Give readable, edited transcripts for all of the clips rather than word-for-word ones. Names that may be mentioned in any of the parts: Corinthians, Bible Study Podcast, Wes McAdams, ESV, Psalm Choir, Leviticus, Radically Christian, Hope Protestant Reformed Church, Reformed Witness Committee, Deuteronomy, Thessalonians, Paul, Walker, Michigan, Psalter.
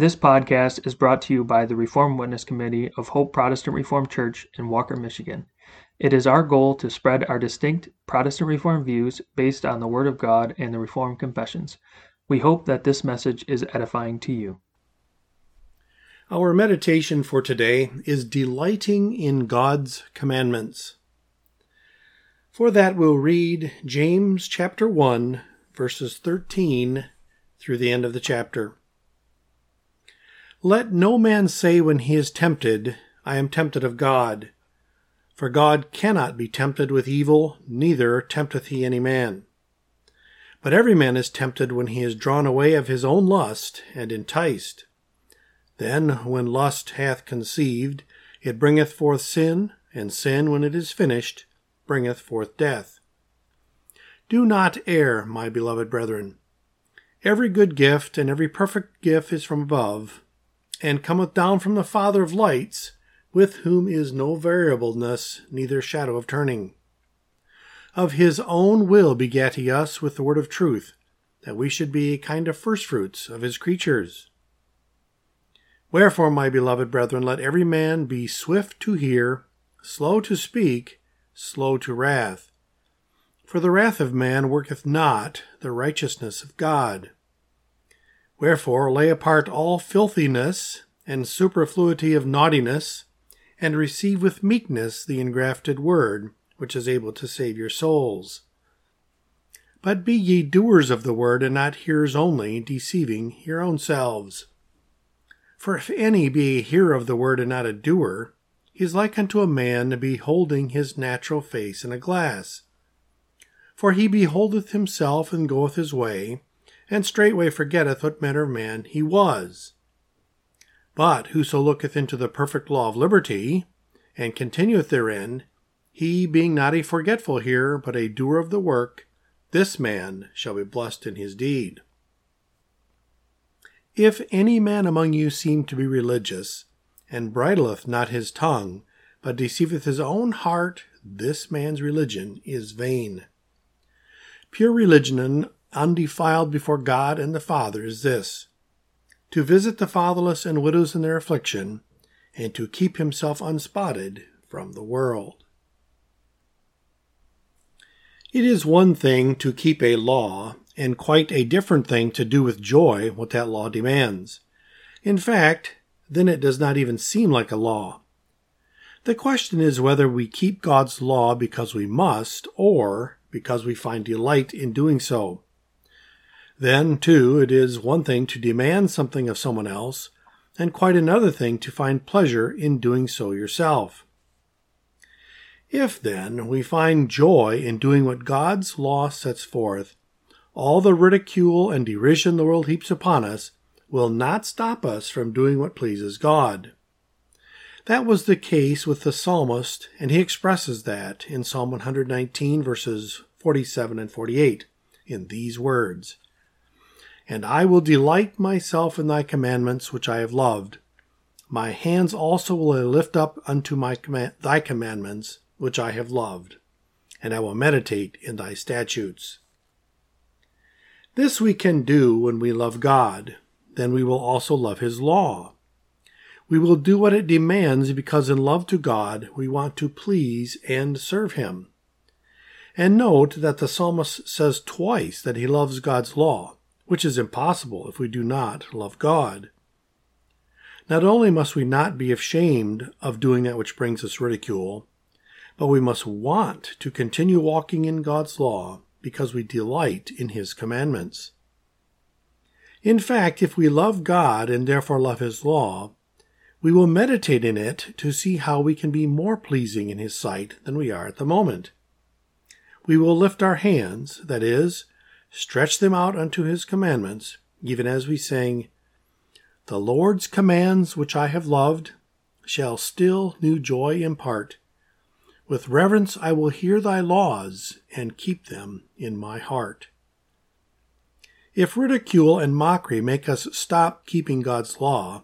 This podcast is brought to you by the Reformed Witness Committee of Hope Protestant Reformed Church in Walker, Michigan. It is our goal to spread our distinct Protestant Reformed views based on the Word of God and the Reformed Confessions. We hope that this message is edifying to you. Our meditation for today is delighting in God's commandments. For that we'll read James chapter 1, verses 13 through the end of the chapter. Let no man say when he is tempted, I am tempted of God. For God cannot be tempted with evil, neither tempteth he any man. But every man is tempted when he is drawn away of his own lust, and enticed. Then, when lust hath conceived, it bringeth forth sin, and sin, when it is finished, bringeth forth death. Do not err, my beloved brethren. Every good gift and every perfect gift is from above, and cometh down from the Father of lights, with whom is no variableness, neither shadow of turning. Of his own will begat he us with the word of truth, that we should be a kind of firstfruits of his creatures. Wherefore, my beloved brethren, let every man be swift to hear, slow to speak, slow to wrath. For the wrath of man worketh not the righteousness of God. Wherefore, lay apart all filthiness and superfluity of naughtiness, and receive with meekness the engrafted word, which is able to save your souls. But be ye doers of the word, and not hearers only, deceiving your own selves. For if any be a hearer of the word, and not a doer, he is like unto a man beholding his natural face in a glass. For he beholdeth himself, and goeth his way, and straightway forgetteth what manner of man he was. But whoso looketh into the perfect law of liberty, and continueth therein, he being not a forgetful hearer, but a doer of the work, this man shall be blessed in his deed. If any man among you seem to be religious, and bridleth not his tongue, but deceiveth his own heart, this man's religion is vain. Pure religion, undefiled before God and the Father, is this: to visit the fatherless and widows in their affliction, and to keep himself unspotted from the world. It is one thing to keep a law, and quite a different thing to do with joy what that law demands. In fact, then it does not even seem like a law. The question is whether we keep God's law because we must, or because we find delight in doing so. Then, too, it is one thing to demand something of someone else, and quite another thing to find pleasure in doing so yourself. If, then, we find joy in doing what God's law sets forth, all the ridicule and derision the world heaps upon us will not stop us from doing what pleases God. That was the case with the psalmist, and he expresses that in Psalm 119, verses 47 and 48, in these words: And I will delight myself in thy commandments, which I have loved. My hands also will I lift up unto thy commandments, which I have loved. And I will meditate in thy statutes. This we can do when we love God. Then we will also love his law. We will do what it demands because in love to God we want to please and serve him. And note that the psalmist says twice that he loves God's law, which is impossible if we do not love God. Not only must we not be ashamed of doing that which brings us ridicule, but we must want to continue walking in God's law because we delight in his commandments. In fact, if we love God and therefore love his law, we will meditate in it to see how we can be more pleasing in his sight than we are at the moment. We will lift our hands, that is, stretch them out unto his commandments, even as we sang, The Lord's commands which I have loved shall still new joy impart. With reverence I will hear thy laws and keep them in my heart. If ridicule and mockery make us stop keeping God's law,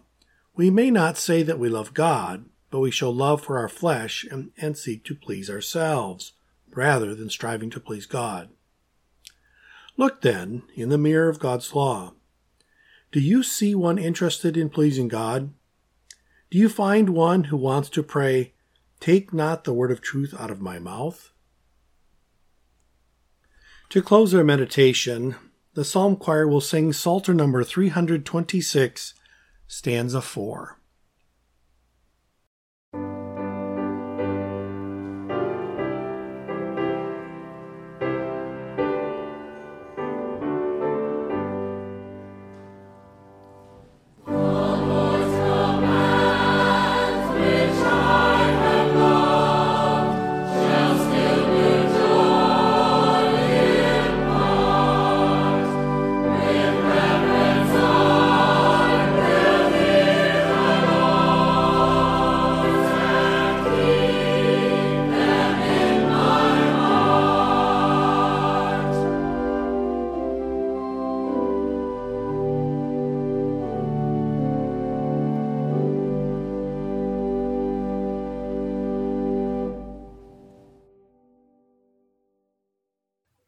we may not say that we love God, but we show love for our flesh and seek to please ourselves, rather than striving to please God. Look, then, in the mirror of God's law. Do you see one interested in pleasing God? Do you find one who wants to pray, "Take not the word of truth out of my mouth"? To close our meditation, the Psalm Choir will sing Psalter number 326, stanza 4.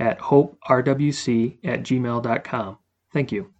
at hoperwc@gmail.com. Thank you.